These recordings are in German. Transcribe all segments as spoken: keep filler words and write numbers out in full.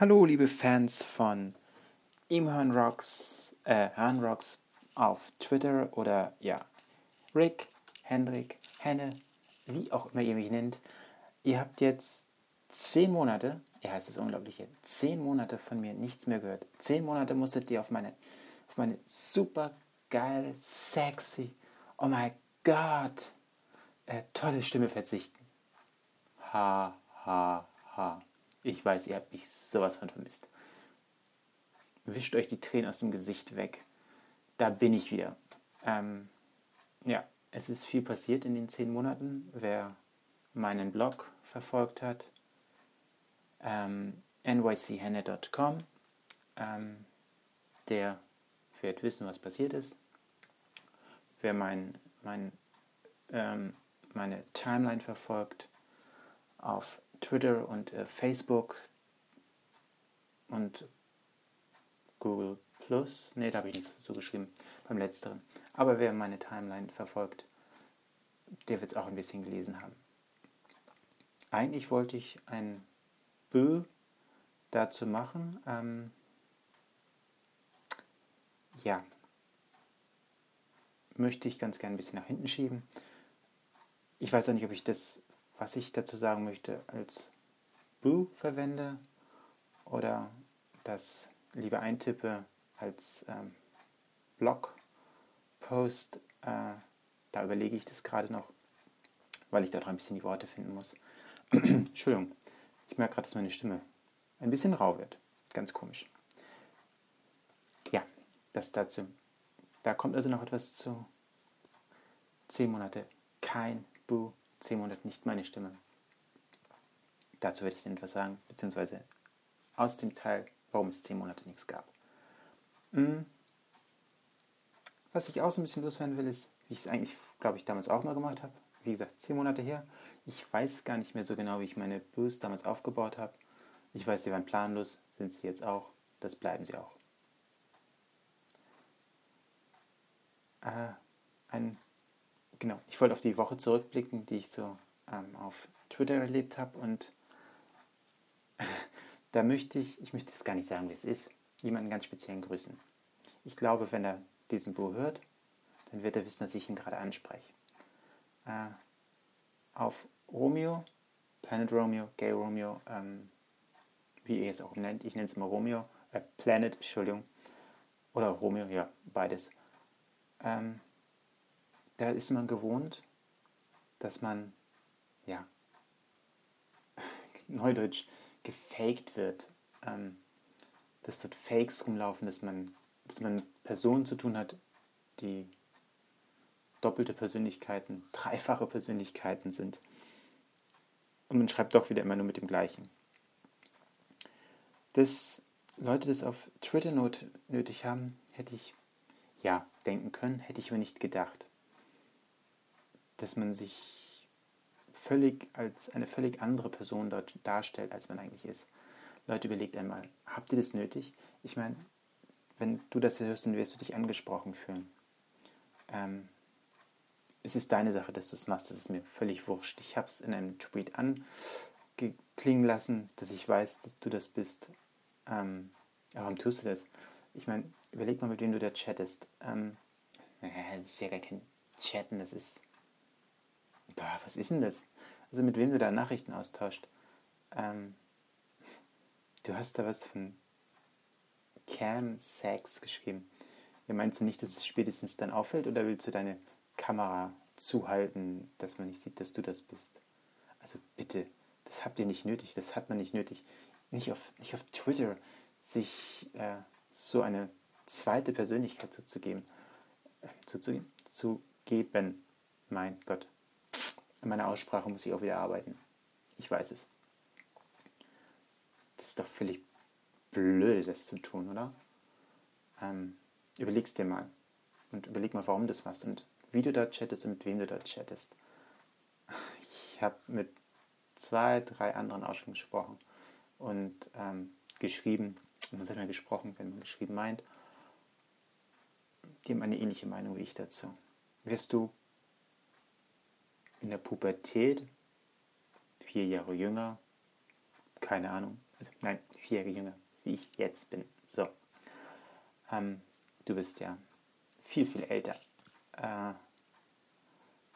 Hallo, liebe Fans von Imhörn Rocks, äh, Imhörn Rocks auf Twitter oder, ja, Rick, Hendrik, Henne, wie auch immer ihr mich nennt. Ihr habt jetzt zehn Monate, ja, es ist unglaublich hier, zehn Monate von mir nichts mehr gehört. Zehn Monate musstet ihr auf meine, auf meine super geile, sexy, oh mein Gott, äh, tolle Stimme verzichten. Ha, ha, ha. Ich weiß, ihr habt mich sowas von vermisst. Wischt euch die Tränen aus dem Gesicht weg. Da bin ich wieder. Ähm, ja, es ist viel passiert in den zehn Monaten. Wer meinen Blog verfolgt hat, ähm, n y c henne punkt com, ähm, der wird wissen, was passiert ist. Wer mein, mein, ähm, meine Timeline verfolgt auf Twitter und äh, Facebook und Google Plus. Ne, da habe ich nichts dazu geschrieben beim letzteren. Aber wer meine Timeline verfolgt, der wird es auch ein bisschen gelesen haben. Eigentlich wollte ich ein Bö dazu machen. Ähm, ja, möchte ich ganz gerne ein bisschen nach hinten schieben. Ich weiß auch nicht, ob ich das, was ich dazu sagen möchte, als Boo verwende oder das lieber eintippe als ähm, Blogpost. Äh, da überlege ich das gerade noch, weil ich da noch ein bisschen die Worte finden muss. Entschuldigung, ich merke gerade, dass meine Stimme ein bisschen rau wird. Ganz komisch. Ja, das dazu. Da kommt also noch etwas zu. Zehn Monate kein Boo. Zehn Monate nicht meine Stimme. Dazu werde ich dann etwas sagen, beziehungsweise aus dem Teil, warum es zehn Monate nichts gab. Hm. Was ich auch so ein bisschen loswerden will, ist, wie ich es eigentlich, glaube ich, damals auch mal gemacht habe. Wie gesagt, zehn Monate her. Ich weiß gar nicht mehr so genau, wie ich meine Boosts damals aufgebaut habe. Ich weiß, sie waren planlos, sind sie jetzt auch. Das bleiben sie auch. Äh, ein Genau, ich wollte auf die Woche zurückblicken, die ich so ähm, auf Twitter erlebt habe, und da möchte ich, ich möchte es gar nicht sagen, wer es ist, jemanden ganz speziellen grüßen. Ich glaube, wenn er diesen Bo hört, dann wird er wissen, dass ich ihn gerade anspreche. Äh, auf Romeo, Planet Romeo, Gay Romeo, ähm, wie ihr es auch nennt, ich nenne es mal Romeo, äh, Planet, Entschuldigung, oder Romeo, ja, beides. Ähm, Da ist man gewohnt, dass man, ja, neudeutsch, gefaked wird. Ähm, dass dort Fakes rumlaufen, dass man, dass man mit Personen zu tun hat, die doppelte Persönlichkeiten, dreifache Persönlichkeiten sind. Und man schreibt doch wieder immer nur mit dem Gleichen. Dass Leute das auf Twitter not- nötig haben, hätte ich, ja, denken können, hätte ich mir nicht gedacht. Dass man sich völlig als eine völlig andere Person dort darstellt, als man eigentlich ist. Leute, überlegt einmal, habt ihr das nötig? Ich meine, wenn du das hörst, dann wirst du dich angesprochen fühlen. Ähm, es ist deine Sache, dass du es machst, das ist mir völlig wurscht. Ich habe es in einem Tweet angeklingen lassen, dass ich weiß, dass du das bist. Ähm, warum tust du das? Ich meine, überleg mal, mit wem du da chattest. Ähm, naja, das ist ja gar kein Chatten, das ist... Boah, was ist denn das? Also mit wem du da Nachrichten austauscht. Ähm, du hast da was von Cam-Sex geschrieben. Ja, meinst du nicht, dass es spätestens dann auffällt, oder willst du deine Kamera zuhalten, dass man nicht sieht, dass du das bist? Also bitte, das habt ihr nicht nötig, das hat man nicht nötig. Nicht auf, nicht auf Twitter sich äh, so eine zweite Persönlichkeit zuzugeben. Äh, zuzugeben? Zugeben. Mein Gott. In meiner Aussprache muss ich auch wieder arbeiten. Ich weiß es. Das ist doch völlig blöd, das zu tun, oder? Ähm, überleg's dir mal. Und überleg mal, warum du das machst. Und wie du da chattest und mit wem du da chattest. Ich habe mit zwei, drei anderen auch schon gesprochen. Und ähm, geschrieben. Man sagt ja gesprochen, wenn man geschrieben meint. Die haben eine ähnliche Meinung wie ich dazu. Wirst du in der Pubertät, vier Jahre jünger, keine Ahnung, also nein, vierjährige Junge, wie ich jetzt bin. So, ähm, du bist ja viel, viel älter. Äh,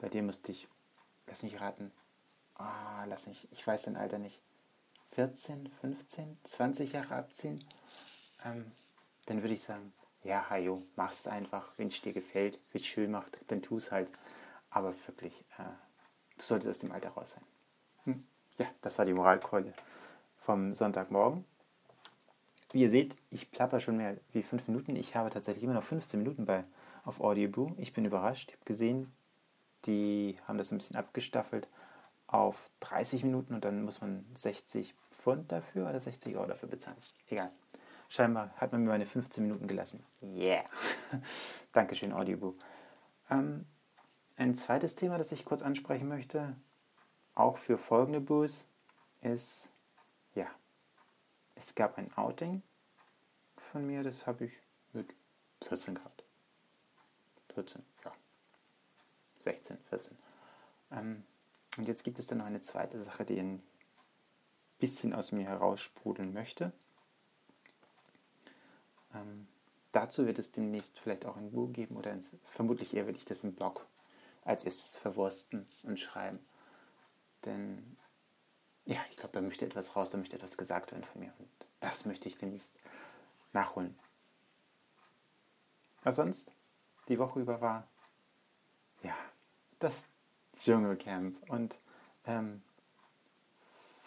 bei dir musste ich, lass mich raten, ah, lass mich, ich weiß dein Alter nicht, vierzehn, fünfzehn, zwanzig Jahre abziehen, ähm, dann würde ich sagen, ja, hajo, mach's einfach, wenn es dir gefällt, wenn es schön macht, dann tu's halt. Aber wirklich, äh, du solltest aus dem Alter raus sein. Hm? Ja, das war die Moralkeule vom Sonntagmorgen. Wie ihr seht, ich plapper schon mehr wie fünf Minuten. Ich habe tatsächlich immer noch fünfzehn Minuten bei auf Audioboo. Ich bin überrascht. Ich habe gesehen, die haben das ein bisschen abgestaffelt auf dreißig Minuten und dann muss man sechzig Pfund dafür oder sechzig Euro dafür bezahlen. Egal. Scheinbar hat man mir meine fünfzehn Minuten gelassen. Yeah. Dankeschön, Audioboo. Ähm, ein zweites Thema, das ich kurz ansprechen möchte, auch für folgende Boos, ist, ja, es gab ein Outing von mir, das habe ich mit vierzehn gehabt. vierzehn, ja. sechzehn, vierzehn. Ähm, und jetzt gibt es dann noch eine zweite Sache, die ein bisschen aus mir heraussprudeln möchte. Ähm, dazu wird es demnächst vielleicht auch ein Boo geben, oder ins, vermutlich eher werde ich das im Blog als erstes verwursten und schreiben. Denn, ja, ich glaube, da möchte etwas raus, da möchte etwas gesagt werden von mir. Und das möchte ich demnächst nachholen. Aber sonst, die Woche über war, ja, das Dschungelcamp. Und ähm,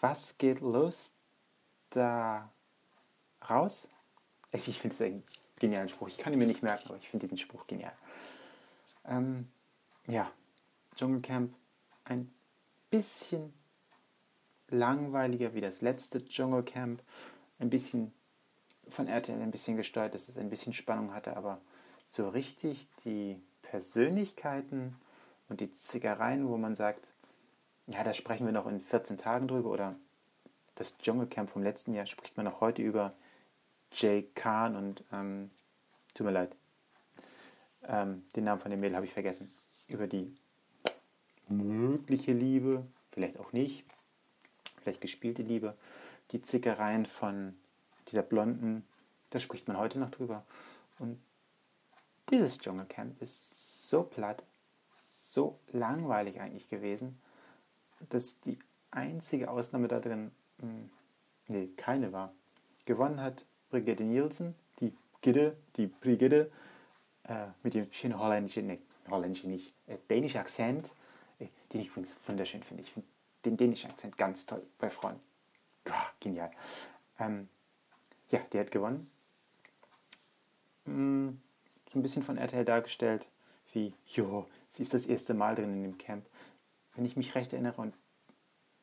was geht los da raus? Ich, ich finde es einen genialen Spruch. Ich kann ihn mir nicht merken, aber ich finde diesen Spruch genial. Ähm, ja, Dschungelcamp, ein bisschen langweiliger wie das letzte Dschungelcamp, ein bisschen von R T L ein bisschen gesteuert, dass es ein bisschen Spannung hatte, aber so richtig die Persönlichkeiten und die Zickereien, wo man sagt, ja, da sprechen wir noch in vierzehn Tagen drüber, oder das Dschungelcamp vom letzten Jahr spricht man noch heute über Jay Khan und, ähm, tut mir leid, ähm, den Namen von dem Mädel habe ich vergessen, über die mögliche Liebe, vielleicht auch nicht, vielleicht gespielte Liebe, die Zickereien von dieser Blonden, da spricht man heute noch drüber. Und dieses Dschungelcamp ist so platt, so langweilig eigentlich gewesen, dass die einzige Ausnahme da drin, mh, nee, keine war. Gewonnen hat Brigitte Nielsen, die Gitte, die Brigitte, äh, mit dem schönen holländischen, nee, holländischen nicht, äh, dänischen Akzent, den ich übrigens wunderschön finde. Ich finde den dänischen Akzent ganz toll bei Frauen. Boah, genial. Ähm, ja, die hat gewonnen. Hm, so ein bisschen von R T L dargestellt, wie, jo, sie ist das erste Mal drin in dem Camp. Wenn ich mich recht erinnere und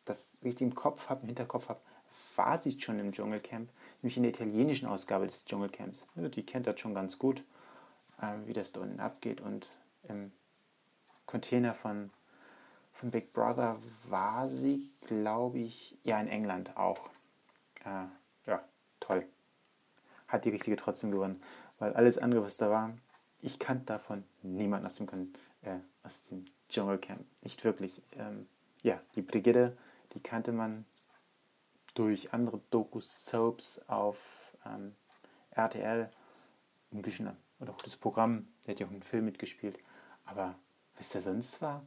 das richtig im Kopf habe, im Hinterkopf habe, war sie schon im Dschungelcamp, nämlich in der italienischen Ausgabe des Dschungelcamps. Also die kennt das schon ganz gut, äh, wie das da unten abgeht. Und im Container von Von Big Brother war sie, glaube ich, ja, in England auch. Äh, ja, toll. Hat die richtige trotzdem gewonnen, weil alles andere, was da war, ich kannte davon niemanden aus dem, äh, aus dem Dschungelcamp. Nicht wirklich. Ähm, ja, die Brigitte, die kannte man durch andere Doku-Soaps auf ähm, R T L. Ein bisschen, oder auch das Programm, der hat ja auch einen Film mitgespielt. Aber was da sonst war?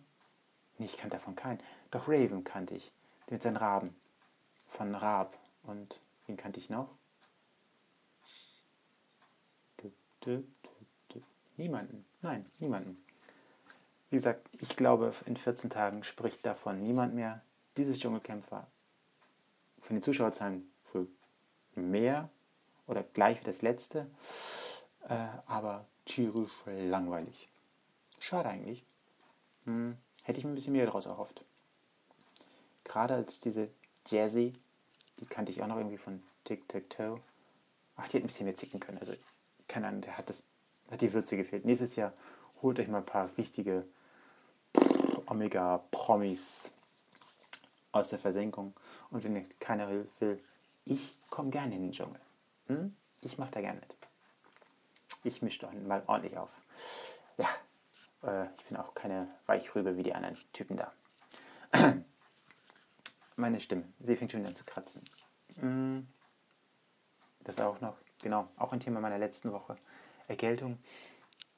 Ich kannte davon keinen. Doch Raven kannte ich. Den mit seinen Raben. Von Raab. Und wen kannte ich noch? Du, du, du, du. Niemanden. Nein, niemanden. Wie gesagt, ich glaube, in vierzehn Tagen spricht davon niemand mehr. Dieses Dschungelcamp war von den Zuschauerzahlen wohl mehr oder gleich wie das letzte. Äh, aber tierisch langweilig. Schade eigentlich. Hm. Hätte ich mir ein bisschen mehr daraus erhofft. Gerade als diese Jazzy, die kannte ich auch noch irgendwie von Tic-Tac-Toe. Ach, die hätte ein bisschen mehr zicken können. Also, keine Ahnung, der hat, das, hat die Würze gefehlt. Nächstes Jahr holt euch mal ein paar richtige Omega-Promis aus der Versenkung. Und wenn keiner will, ich komme gerne in den Dschungel. Hm? Ich mache da gerne mit. Ich mische doch mal ordentlich auf. Ja. Ich bin auch keine Weichrübe wie die anderen Typen da. Meine Stimme, sie fängt schon wieder an zu kratzen. das auch noch, genau, auch ein Thema meiner letzten Woche, Erkältung.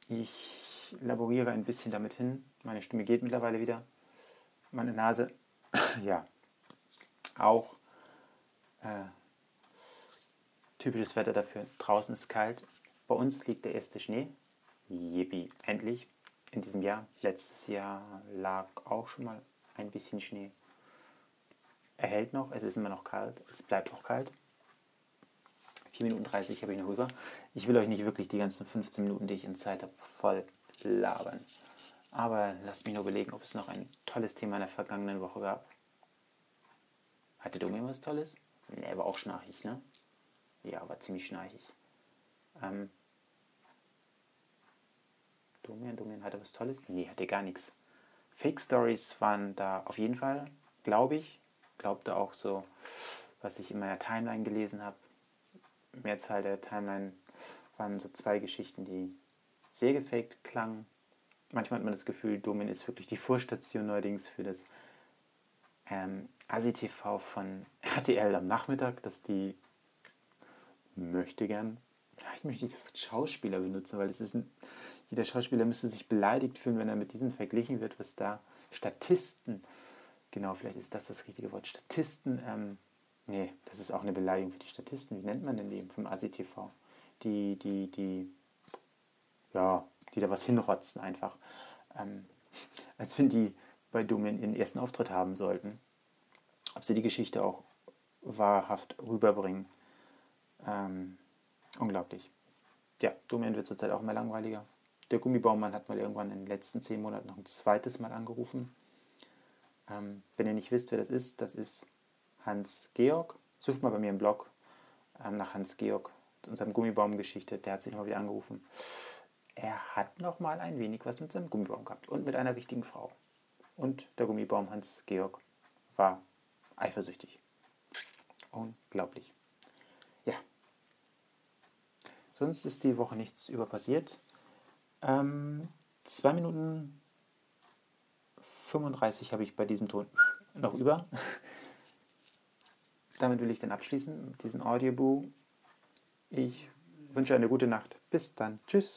Ich laboriere ein bisschen damit hin, meine Stimme geht mittlerweile wieder, meine Nase, ja, auch äh, typisches Wetter dafür, draußen ist kalt, bei uns liegt der erste Schnee, yippie, endlich, in diesem Jahr, letztes Jahr lag auch schon mal ein bisschen Schnee, er hält noch, es ist immer noch kalt, es bleibt auch kalt. vier Minuten dreißig habe ich noch rüber. Ich will euch nicht wirklich die ganzen fünfzehn Minuten, die ich in Zeit habe, voll labern. Aber lasst mich nur überlegen, ob es noch ein tolles Thema in der vergangenen Woche gab. Hatte Domian was Tolles? Ne, war auch schnarchig, ne? Ja, war ziemlich schnarchig. Ähm, Domian, Domian hatte was Tolles? Ne, hatte gar nichts. Fake-Stories waren da auf jeden Fall, glaube ich. Glaubte auch so, was ich in meiner Timeline gelesen habe. Mehrzahl der Timeline waren so zwei Geschichten, die sehr gefaked klangen. Manchmal hat man das Gefühl, Domian ist wirklich die Vorstation neuerdings für das ähm, A S I T V von R T L am Nachmittag, dass die möchte gern, ich möchte nicht das Wort Schauspieler benutzen, weil das ist ein, jeder Schauspieler müsste sich beleidigt fühlen, wenn er mit diesen verglichen wird, was da Statisten, genau, vielleicht ist das das richtige Wort, Statisten, ähm, nee, das ist auch eine Beleidigung für die Statisten. Wie nennt man denn die vom A S I T V? Die, die, die, ja, die da was hinrotzen einfach. Ähm, als wenn die bei Domian ihren ersten Auftritt haben sollten. Ob sie die Geschichte auch wahrhaft rüberbringen. Ähm, unglaublich. Ja, Domian wird zurzeit auch immer langweiliger. Der Gummibaummann hat mal irgendwann in den letzten zehn Monaten noch ein zweites Mal angerufen. Ähm, wenn ihr nicht wisst, wer das ist, das ist Hans Georg, sucht mal bei mir im Blog ähm, nach Hans Georg, unserem Gummibaum-Geschichte, der hat sich nochmal wieder angerufen. Er hat nochmal ein wenig was mit seinem Gummibaum gehabt und mit einer wichtigen Frau. Und der Gummibaum Hans Georg war eifersüchtig. Unglaublich. Ja. Sonst ist die Woche nichts überpassiert. Ähm, zwei Minuten fünfunddreißig habe ich bei diesem Ton noch über. Damit will ich dann abschließen, diesen Audioboo. Ich wünsche eine gute Nacht. Bis dann. Tschüss.